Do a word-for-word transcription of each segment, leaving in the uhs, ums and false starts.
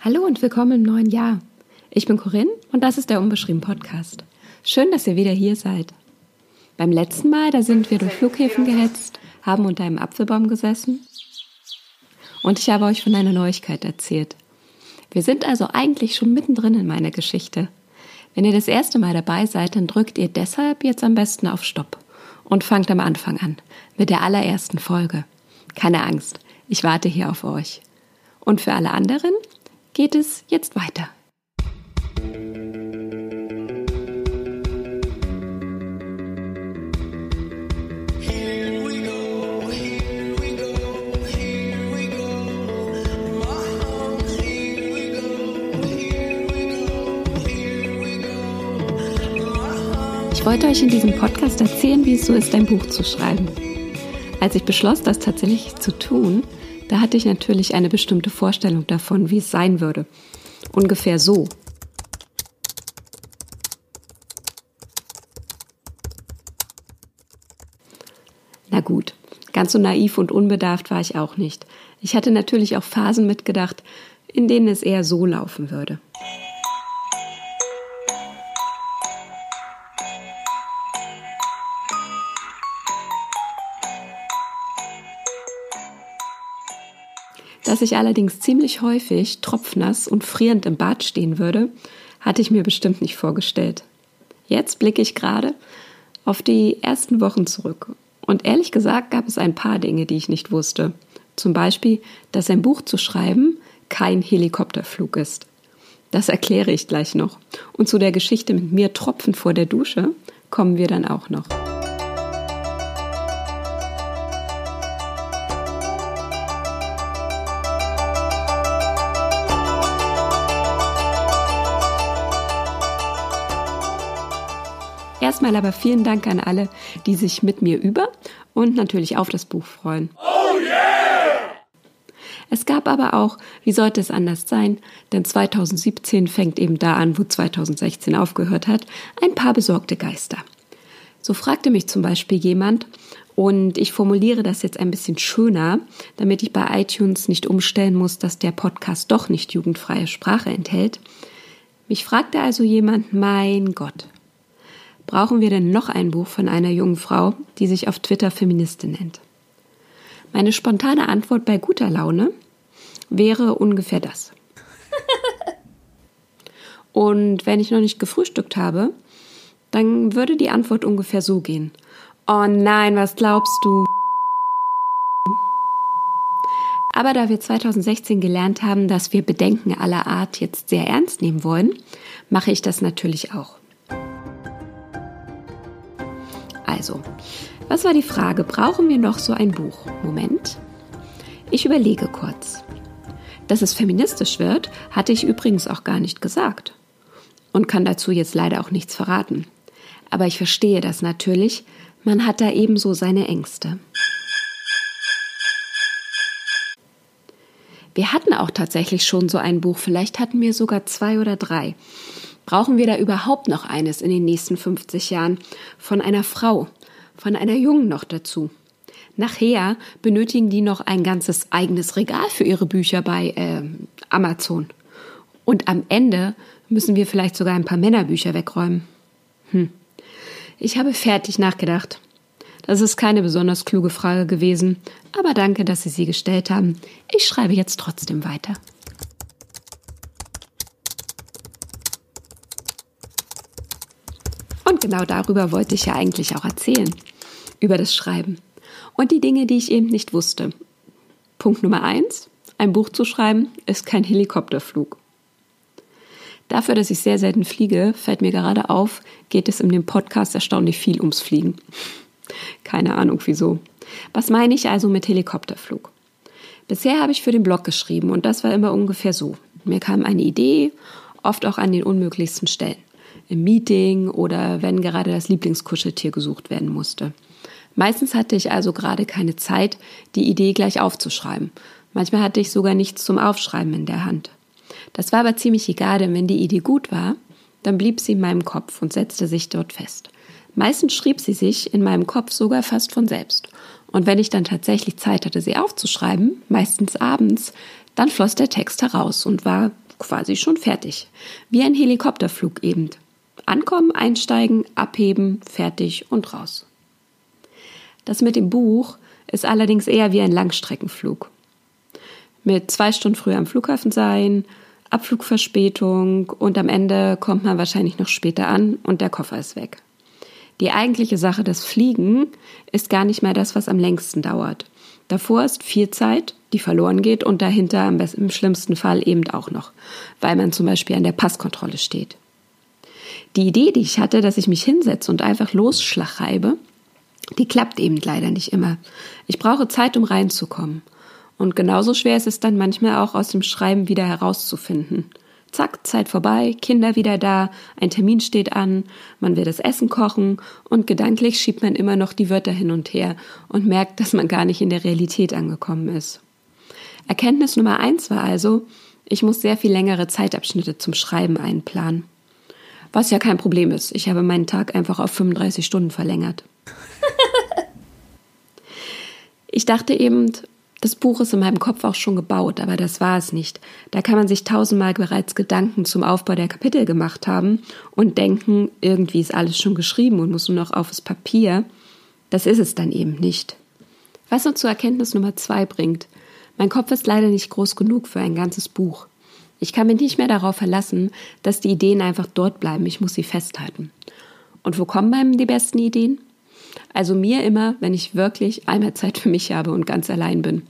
Hallo und willkommen im neuen Jahr. Ich bin Corinne und das ist der unbeschrieben Podcast. Schön, dass ihr wieder hier seid. Beim letzten Mal, da sind wir durch Flughäfen gehetzt, haben unter einem Apfelbaum gesessen und ich habe euch von einer Neuigkeit erzählt. Wir sind also eigentlich schon mittendrin in meiner Geschichte. Wenn ihr das erste Mal dabei seid, dann drückt ihr deshalb jetzt am besten auf Stopp und fangt am Anfang an mit der allerersten Folge. Keine Angst, ich warte hier auf euch. Und für alle anderen geht es jetzt weiter. Ich wollte euch in diesem Podcast erzählen, wie es so ist, ein Buch zu schreiben. Als ich beschloss, das tatsächlich zu tun, da hatte ich natürlich eine bestimmte Vorstellung davon, wie es sein würde. Ungefähr so. Na gut, ganz so naiv und unbedarft war ich auch nicht. Ich hatte natürlich auch Phasen mitgedacht, in denen es eher so laufen würde. Dass ich allerdings ziemlich häufig tropfnass und frierend im Bad stehen würde, hatte ich mir bestimmt nicht vorgestellt. Jetzt blicke ich gerade auf die ersten Wochen zurück. Und ehrlich gesagt gab es ein paar Dinge, die ich nicht wusste. Zum Beispiel, dass ein Buch zu schreiben kein Helikopterflug ist. Das erkläre ich gleich noch. Und zu der Geschichte mit mir tropfen vor der Dusche kommen wir dann auch noch. Erstmal aber vielen Dank an alle, die sich mit mir über und natürlich auf das Buch freuen. Oh yeah! Es gab aber auch, wie sollte es anders sein, denn zweitausendsiebzehn fängt eben da an, wo zweitausendsechzehn aufgehört hat, ein paar besorgte Geister. So fragte mich zum Beispiel jemand, und ich formuliere das jetzt ein bisschen schöner, damit ich bei iTunes nicht umstellen muss, dass der Podcast doch nicht jugendfreie Sprache enthält. Mich fragte also jemand, mein Gott, brauchen wir denn noch ein Buch von einer jungen Frau, die sich auf Twitter Feministin nennt? Meine spontane Antwort bei guter Laune wäre ungefähr das. Und wenn ich noch nicht gefrühstückt habe, dann würde die Antwort ungefähr so gehen. Oh nein, was glaubst du? Aber da wir zweitausendsechzehn gelernt haben, dass wir Bedenken aller Art jetzt sehr ernst nehmen wollen, mache ich das natürlich auch. Also, was war die Frage? Brauchen wir noch so ein Buch? Moment, ich überlege kurz. Dass es feministisch wird, hatte ich übrigens auch gar nicht gesagt und kann dazu jetzt leider auch nichts verraten. Aber ich verstehe das natürlich, man hat da ebenso seine Ängste. Wir hatten auch tatsächlich schon so ein Buch, vielleicht hatten wir sogar zwei oder drei. Brauchen wir da überhaupt noch eines in den nächsten fünfzig Jahren? Von einer Frau, von einer Jungen noch dazu. Nachher benötigen die noch ein ganzes eigenes Regal für ihre Bücher bei äh, Amazon. Und am Ende müssen wir vielleicht sogar ein paar Männerbücher wegräumen. Hm. Ich habe fertig nachgedacht. Das ist keine besonders kluge Frage gewesen, aber danke, dass Sie sie gestellt haben. Ich schreibe jetzt trotzdem weiter. Genau darüber wollte ich ja eigentlich auch erzählen, über das Schreiben und die Dinge, die ich eben nicht wusste. Punkt Nummer eins, ein Buch zu schreiben ist kein Helikopterflug. Dafür, dass ich sehr selten fliege, fällt mir gerade auf, geht es in dem Podcast erstaunlich viel ums Fliegen. Keine Ahnung wieso. Was meine ich also mit Helikopterflug? Bisher habe ich für den Blog geschrieben und das war immer ungefähr so. Mir kam eine Idee, oft auch an den unmöglichsten Stellen. Im Meeting oder wenn gerade das Lieblingskuscheltier gesucht werden musste. Meistens hatte ich also gerade keine Zeit, die Idee gleich aufzuschreiben. Manchmal hatte ich sogar nichts zum Aufschreiben in der Hand. Das war aber ziemlich egal, denn wenn die Idee gut war, dann blieb sie in meinem Kopf und setzte sich dort fest. Meistens schrieb sie sich in meinem Kopf sogar fast von selbst. Und wenn ich dann tatsächlich Zeit hatte, sie aufzuschreiben, meistens abends, dann floss der Text heraus und war quasi schon fertig. Wie ein Helikopterflug eben. Ankommen, einsteigen, abheben, fertig und raus. Das mit dem Buch ist allerdings eher wie ein Langstreckenflug. Mit zwei Stunden früher am Flughafen sein, Abflugverspätung und am Ende kommt man wahrscheinlich noch später an und der Koffer ist weg. Die eigentliche Sache, das Fliegen, ist gar nicht mehr das, was am längsten dauert. Davor ist viel Zeit, die verloren geht und dahinter im schlimmsten Fall eben auch noch, weil man zum Beispiel an der Passkontrolle steht. Die Idee, die ich hatte, dass ich mich hinsetze und einfach losschlachreibe, die klappt eben leider nicht immer. Ich brauche Zeit, um reinzukommen. Und genauso schwer ist es dann manchmal auch, aus dem Schreiben wieder herauszufinden. Zack, Zeit vorbei, Kinder wieder da, ein Termin steht an, man will das Essen kochen und gedanklich schiebt man immer noch die Wörter hin und her und merkt, dass man gar nicht in der Realität angekommen ist. Erkenntnis Nummer eins war also, ich muss sehr viel längere Zeitabschnitte zum Schreiben einplanen. Was ja kein Problem ist, ich habe meinen Tag einfach auf fünfunddreißig Stunden verlängert. Ich dachte eben, das Buch ist in meinem Kopf auch schon gebaut, aber das war es nicht. Da kann man sich tausendmal bereits Gedanken zum Aufbau der Kapitel gemacht haben und denken, irgendwie ist alles schon geschrieben und muss nur noch aufs Papier. Das ist es dann eben nicht. Was uns zur Erkenntnis Nummer zwei bringt, mein Kopf ist leider nicht groß genug für ein ganzes Buch. Ich kann mich nicht mehr darauf verlassen, dass die Ideen einfach dort bleiben, ich muss sie festhalten. Und wo kommen bei mir die besten Ideen? Also mir immer, wenn ich wirklich einmal Zeit für mich habe und ganz allein bin.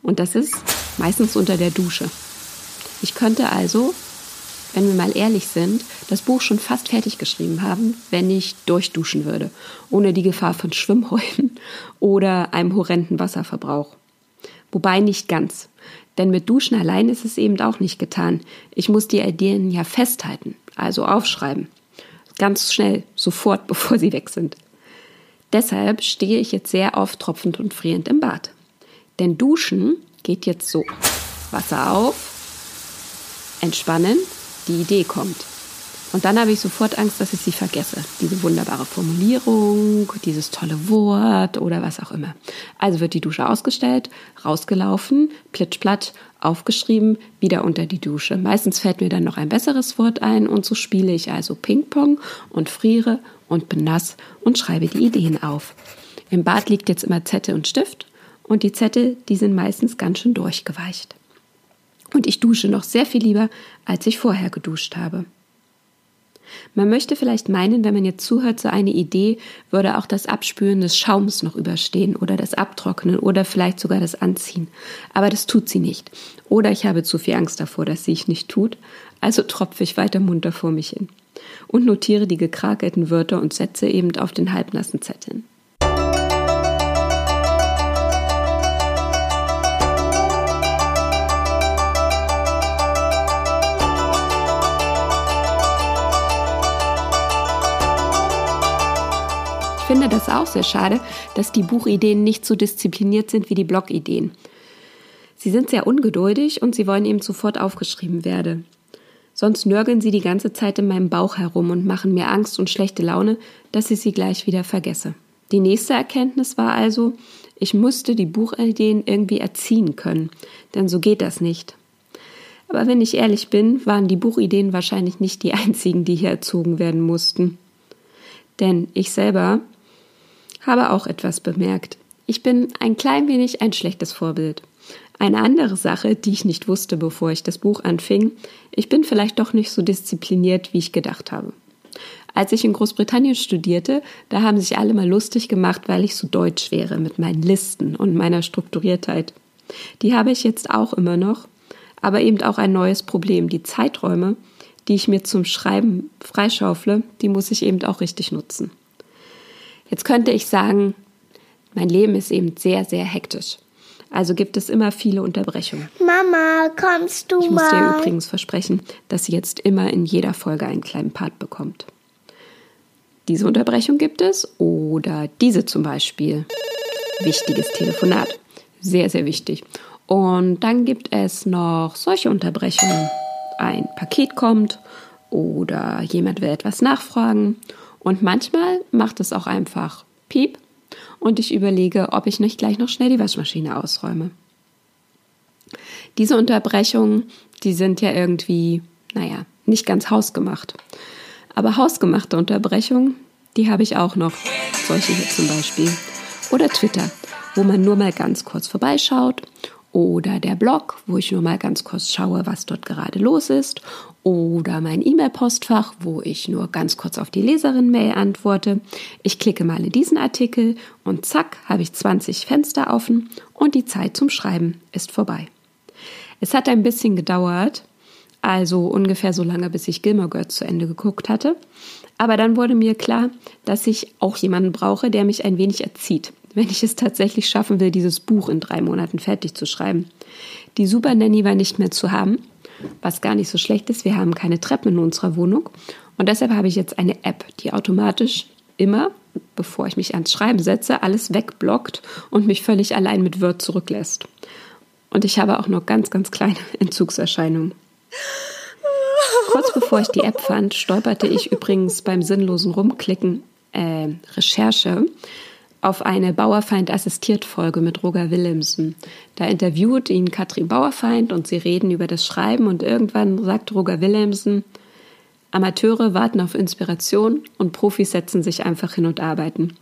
Und das ist meistens unter der Dusche. Ich könnte also, wenn wir mal ehrlich sind, das Buch schon fast fertig geschrieben haben, wenn ich durchduschen würde, ohne die Gefahr von Schwimmhäuten oder einem horrenden Wasserverbrauch. Wobei nicht ganz, denn mit Duschen allein ist es eben auch nicht getan. Ich muss die Ideen ja festhalten, also aufschreiben. Ganz schnell, sofort, bevor sie weg sind. Deshalb stehe ich jetzt sehr oft tropfend und frierend im Bad. Denn Duschen geht jetzt so. Wasser auf, entspannen, die Idee kommt. Und dann habe ich sofort Angst, dass ich sie vergesse. Diese wunderbare Formulierung, dieses tolle Wort oder was auch immer. Also wird die Dusche ausgestellt, rausgelaufen, plitsch-platsch, aufgeschrieben, wieder unter die Dusche. Meistens fällt mir dann noch ein besseres Wort ein und so spiele ich also Ping-Pong und friere und bin nass und schreibe die Ideen auf. Im Bad liegt jetzt immer Zettel und Stift und die Zettel, die sind meistens ganz schön durchgeweicht. Und ich dusche noch sehr viel lieber, als ich vorher geduscht habe. Man möchte vielleicht meinen, wenn man jetzt zuhört, so eine Idee würde auch das Abspülen des Schaums noch überstehen oder das Abtrocknen oder vielleicht sogar das Anziehen. Aber das tut sie nicht. Oder ich habe zu viel Angst davor, dass sie es nicht tut, also tropfe ich weiter munter vor mich hin und notiere die gekrakelten Wörter und Sätze eben auf den halbnassen Zetteln. Ich finde das auch sehr schade, dass die Buchideen nicht so diszipliniert sind wie die Blogideen. Sie sind sehr ungeduldig und sie wollen eben sofort aufgeschrieben werden. Sonst nörgeln sie die ganze Zeit in meinem Bauch herum und machen mir Angst und schlechte Laune, dass ich sie gleich wieder vergesse. Die nächste Erkenntnis war also, ich musste die Buchideen irgendwie erziehen können, denn so geht das nicht. Aber wenn ich ehrlich bin, waren die Buchideen wahrscheinlich nicht die einzigen, die hier erzogen werden mussten. Denn ich selber habe auch etwas bemerkt. Ich bin ein klein wenig ein schlechtes Vorbild. Eine andere Sache, die ich nicht wusste, bevor ich das Buch anfing, ich bin vielleicht doch nicht so diszipliniert, wie ich gedacht habe. Als ich in Großbritannien studierte, da haben sich alle mal lustig gemacht, weil ich so deutsch wäre mit meinen Listen und meiner Strukturiertheit. Die habe ich jetzt auch immer noch, aber eben auch ein neues Problem, die Zeiträume, die ich mir zum Schreiben freischaufle, die muss ich eben auch richtig nutzen. Jetzt könnte ich sagen, mein Leben ist eben sehr, sehr hektisch. Also gibt es immer viele Unterbrechungen. Mama, kommst du mal? Ich muss dir übrigens versprechen, dass sie jetzt immer in jeder Folge einen kleinen Part bekommt. Diese Unterbrechung gibt es oder diese zum Beispiel. Wichtiges Telefonat. Sehr, sehr wichtig. Und dann gibt es noch solche Unterbrechungen. Ein Paket kommt oder jemand will etwas nachfragen. Und manchmal macht es auch einfach Piep und ich überlege, ob ich nicht gleich noch schnell die Waschmaschine ausräume. Diese Unterbrechungen Die sind ja irgendwie, naja, nicht ganz hausgemacht. Aber hausgemachte Unterbrechungen, die habe ich auch noch. Solche hier zum Beispiel. Oder Twitter, wo man nur mal ganz kurz vorbeischaut. Oder der Blog, wo ich nur mal ganz kurz schaue, was dort gerade los ist. Oder mein E-Mail-Postfach, wo ich nur ganz kurz auf die Leserin-Mail antworte. Ich klicke mal in diesen Artikel und zack, habe ich zwanzig Fenster offen und die Zeit zum Schreiben ist vorbei. Es hat ein bisschen gedauert, also ungefähr so lange, bis ich Gilmore Girls zu Ende geguckt hatte. Aber dann wurde mir klar, dass ich auch jemanden brauche, der mich ein wenig erzieht, wenn ich es tatsächlich schaffen will, dieses Buch in drei Monaten fertig zu schreiben. Die Super Nanny war nicht mehr zu haben, was gar nicht so schlecht ist. Wir haben keine Treppen in unserer Wohnung und deshalb habe ich jetzt eine App, die automatisch immer, bevor ich mich ans Schreiben setze, alles wegblockt und mich völlig allein mit Word zurücklässt. Und ich habe auch noch ganz, ganz kleine Entzugserscheinungen. Kurz bevor ich die App fand, stolperte ich übrigens beim sinnlosen Rumklicken, äh, Recherche, auf eine Bauerfeind-Assistiert-Folge mit Roger Willemsen. Da interviewt ihn Katrin Bauerfeind und sie reden über das Schreiben und irgendwann sagt Roger Willemsen, Amateure warten auf Inspiration und Profis setzen sich einfach hin und arbeiten.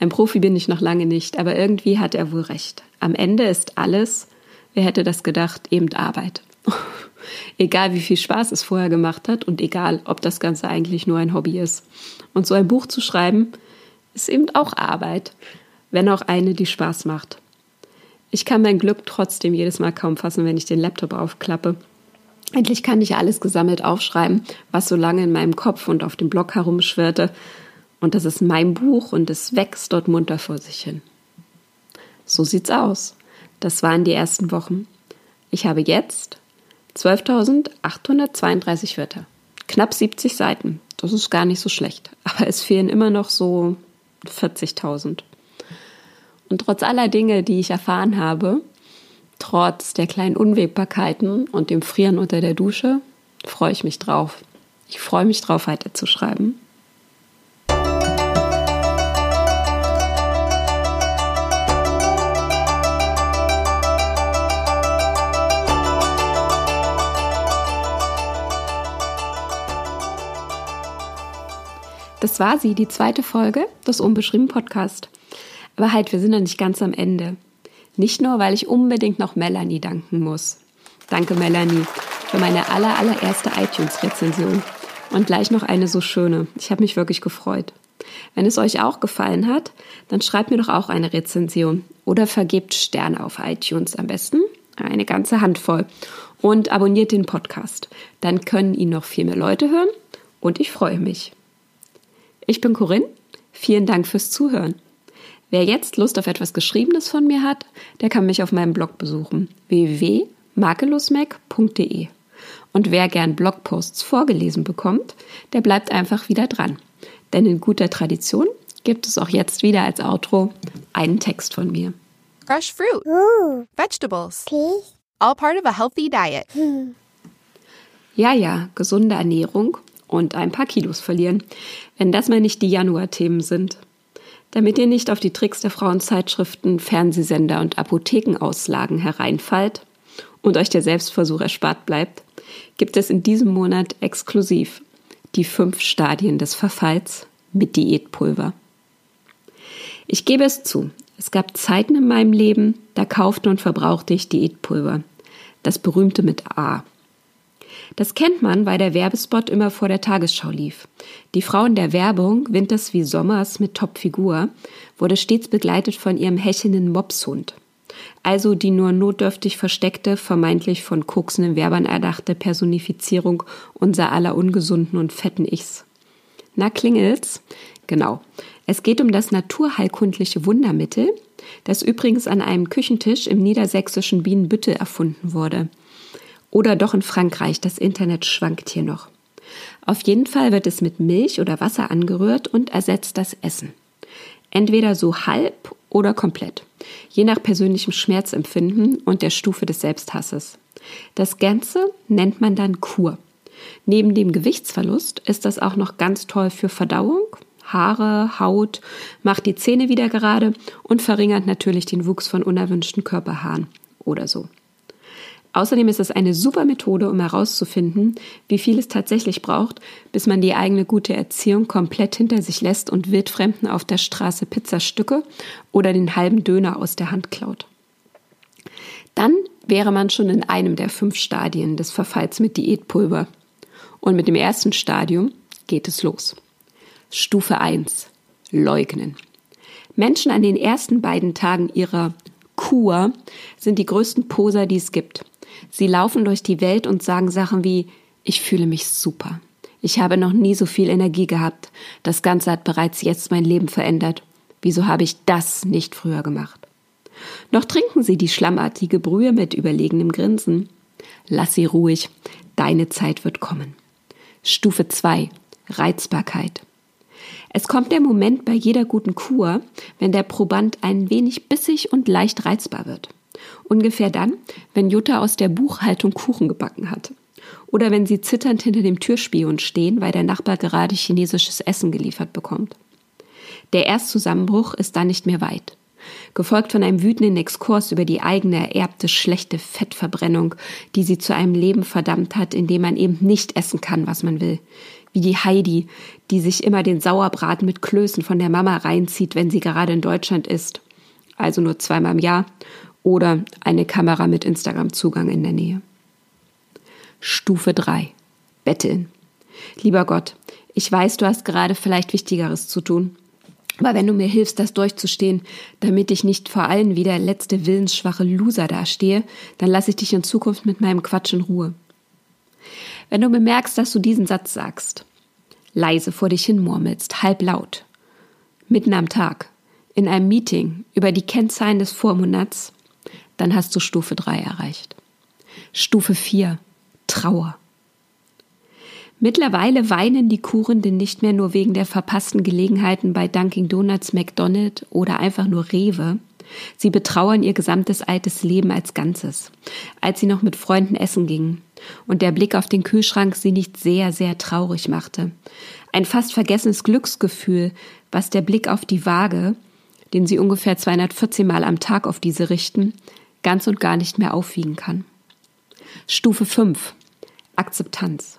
Ein Profi bin ich noch lange nicht, aber irgendwie hat er wohl recht. Am Ende ist alles, wer hätte das gedacht, eben Arbeit. Egal wie viel Spaß es vorher gemacht hat und egal, ob das Ganze eigentlich nur ein Hobby ist. Und so ein Buch zu schreiben, ist eben auch Arbeit, wenn auch eine, die Spaß macht. Ich kann mein Glück trotzdem jedes Mal kaum fassen, wenn ich den Laptop aufklappe. Endlich kann ich alles gesammelt aufschreiben, was so lange in meinem Kopf und auf dem Blog herumschwirrte. Und das ist mein Buch und es wächst dort munter vor sich hin. So sieht's aus. Das waren die ersten Wochen. Ich habe jetzt zwölftausendachthundertzweiunddreißig Wörter. Knapp siebzig Seiten. Das ist gar nicht so schlecht. Aber es fehlen immer noch so vierzigtausend. Und trotz aller Dinge, die ich erfahren habe, trotz der kleinen Unwägbarkeiten und dem Frieren unter der Dusche, freue ich mich drauf. Ich freue mich drauf, weiterzuschreiben. Das war sie, die zweite Folge des unbeschriebenen Podcast. Aber halt, wir sind noch nicht ganz am Ende. Nicht nur, weil ich unbedingt noch Melanie danken muss. Danke Melanie für meine aller, allererste iTunes-Rezension. Und gleich noch eine so schöne. Ich habe mich wirklich gefreut. Wenn es euch auch gefallen hat, dann schreibt mir doch auch eine Rezension. Oder vergebt Sterne auf iTunes am besten. Eine ganze Handvoll. Und abonniert den Podcast. Dann können ihn noch viel mehr Leute hören. Und ich freue mich. Ich bin Corinne, vielen Dank fürs Zuhören. Wer jetzt Lust auf etwas Geschriebenes von mir hat, der kann mich auf meinem Blog besuchen, w w w punkt makellosmag punkt de. Und wer gern Blogposts vorgelesen bekommt, der bleibt einfach wieder dran. Denn in guter Tradition gibt es auch jetzt wieder als Outro einen Text von mir. Fresh fruit, Ooh. Vegetables, Peace. All part of a healthy diet. Hm. Ja, ja, gesunde Ernährung. Und ein paar Kilos verlieren, wenn das mal nicht die Januar-Themen sind. Damit ihr nicht auf die Tricks der Frauenzeitschriften, Fernsehsender und Apothekenauslagen hereinfallt und euch der Selbstversuch erspart bleibt, gibt es in diesem Monat exklusiv die fünf Stadien des Verfalls mit Diätpulver. Ich gebe es zu, es gab Zeiten in meinem Leben, da kaufte und verbrauchte ich Diätpulver, das berühmte mit A. Das kennt man, weil der Werbespot immer vor der Tagesschau lief. Die Frau in der Werbung, winters wie sommers mit Topfigur, wurde stets begleitet von ihrem hechelnden Mopshund. Also die nur notdürftig versteckte, vermeintlich von koksenden Werbern erdachte Personifizierung unser aller ungesunden und fetten Ichs. Na, klingelt's? Genau. Es geht um das naturheilkundliche Wundermittel, das übrigens an einem Küchentisch im niedersächsischen Bienenbüttel erfunden wurde. Oder doch in Frankreich, das Internet schwankt hier noch. Auf jeden Fall wird es mit Milch oder Wasser angerührt und ersetzt das Essen. Entweder so halb oder komplett, je nach persönlichem Schmerzempfinden und der Stufe des Selbsthasses. Das Ganze nennt man dann Kur. Neben dem Gewichtsverlust ist das auch noch ganz toll für Verdauung, Haare, Haut, macht die Zähne wieder gerade und verringert natürlich den Wuchs von unerwünschten Körperhaaren oder so. Außerdem ist es eine super Methode, um herauszufinden, wie viel es tatsächlich braucht, bis man die eigene gute Erziehung komplett hinter sich lässt und Wildfremden auf der Straße Pizzastücke oder den halben Döner aus der Hand klaut. Dann wäre man schon in einem der fünf Stadien des Verfalls mit Diätpulver. Und mit dem ersten Stadium geht es los. Stufe eins. Leugnen. Menschen an den ersten beiden Tagen ihrer Kur sind die größten Poser, die es gibt. Sie laufen durch die Welt und sagen Sachen wie, ich fühle mich super. Ich habe noch nie so viel Energie gehabt. Das Ganze hat bereits jetzt mein Leben verändert. Wieso habe ich das nicht früher gemacht? Noch trinken sie die schlammartige Brühe mit überlegenem Grinsen. Lass sie ruhig. Deine Zeit wird kommen. Stufe zwei. Reizbarkeit. Es kommt der Moment bei jeder guten Kur, wenn der Proband ein wenig bissig und leicht reizbar wird. Ungefähr dann, wenn Jutta aus der Buchhaltung Kuchen gebacken hat. Oder wenn sie zitternd hinter dem Türspion stehen, weil der Nachbar gerade chinesisches Essen geliefert bekommt. Der Erstzusammenbruch ist dann nicht mehr weit. Gefolgt von einem wütenden Exkurs über die eigene ererbte schlechte Fettverbrennung, die sie zu einem Leben verdammt hat, in dem man eben nicht essen kann, was man will. Wie die Heidi, die sich immer den Sauerbraten mit Klößen von der Mama reinzieht, wenn sie gerade in Deutschland ist. Also nur zweimal im Jahr oder eine Kamera mit Instagram-Zugang in der Nähe. Stufe drei. Betteln. Lieber Gott, ich weiß, du hast gerade vielleicht Wichtigeres zu tun. Aber wenn du mir hilfst, das durchzustehen, damit ich nicht vor allen wie der letzte willensschwache Loser dastehe, dann lasse ich dich in Zukunft mit meinem Quatsch in Ruhe. Wenn du bemerkst, dass du diesen Satz sagst, leise vor dich hin murmelst, halblaut, mitten am Tag, in einem Meeting über die Kennzahlen des Vormonats, dann hast du Stufe drei erreicht. Stufe vier, Trauer. Mittlerweile weinen die Kurenden nicht mehr nur wegen der verpassten Gelegenheiten bei Dunkin' Donuts, McDonald's oder einfach nur Rewe. Sie betrauern ihr gesamtes altes Leben als Ganzes, als sie noch mit Freunden essen gingen und der Blick auf den Kühlschrank sie nicht sehr, sehr traurig machte. Ein fast vergessenes Glücksgefühl, was der Blick auf die Waage, den sie ungefähr zweihundertvierzehn Mal am Tag auf diese richten, ganz und gar nicht mehr aufwiegen kann. Stufe fünf. Akzeptanz.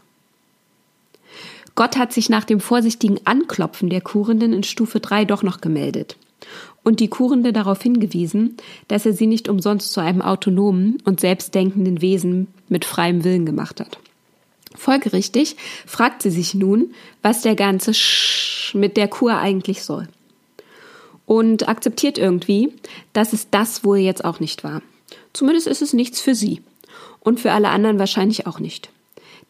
Gott hat sich nach dem vorsichtigen Anklopfen der Kurenden in Stufe drei doch noch gemeldet und die Kurende darauf hingewiesen, dass er sie nicht umsonst zu einem autonomen und selbstdenkenden Wesen mit freiem Willen gemacht hat. Folgerichtig fragt sie sich nun, was der ganze Sch mit der Kur eigentlich soll und akzeptiert irgendwie, dass es das wohl jetzt auch nicht war. Zumindest ist es nichts für sie und für alle anderen wahrscheinlich auch nicht.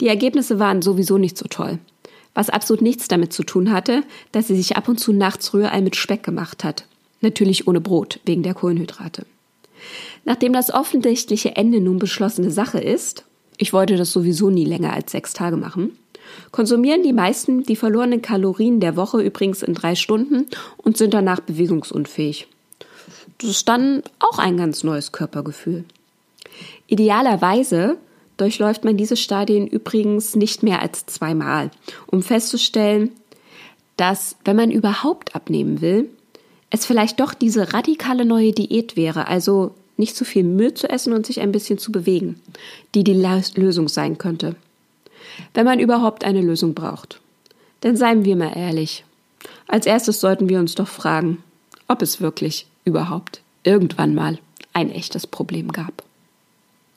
Die Ergebnisse waren sowieso nicht so toll. Was absolut nichts damit zu tun hatte, dass sie sich ab und zu nachts Rührei mit Speck gemacht hat. Natürlich ohne Brot, wegen der Kohlenhydrate. Nachdem das offensichtliche Ende nun beschlossene Sache ist, ich wollte das sowieso nie länger als sechs Tage machen, konsumieren die meisten die verlorenen Kalorien der Woche übrigens in drei Stunden und sind danach bewegungsunfähig. Das ist dann auch ein ganz neues Körpergefühl. Idealerweise durchläuft man diese Stadien übrigens nicht mehr als zweimal, um festzustellen, dass, wenn man überhaupt abnehmen will, es vielleicht doch diese radikale neue Diät wäre, also nicht zu viel Müll zu essen und sich ein bisschen zu bewegen, die die Lösung sein könnte. Wenn man überhaupt eine Lösung braucht. Denn seien wir mal ehrlich, als erstes sollten wir uns doch fragen, ob es wirklich überhaupt irgendwann mal ein echtes Problem gab.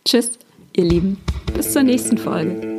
Tschüss! Ihr Lieben, bis zur nächsten Folge.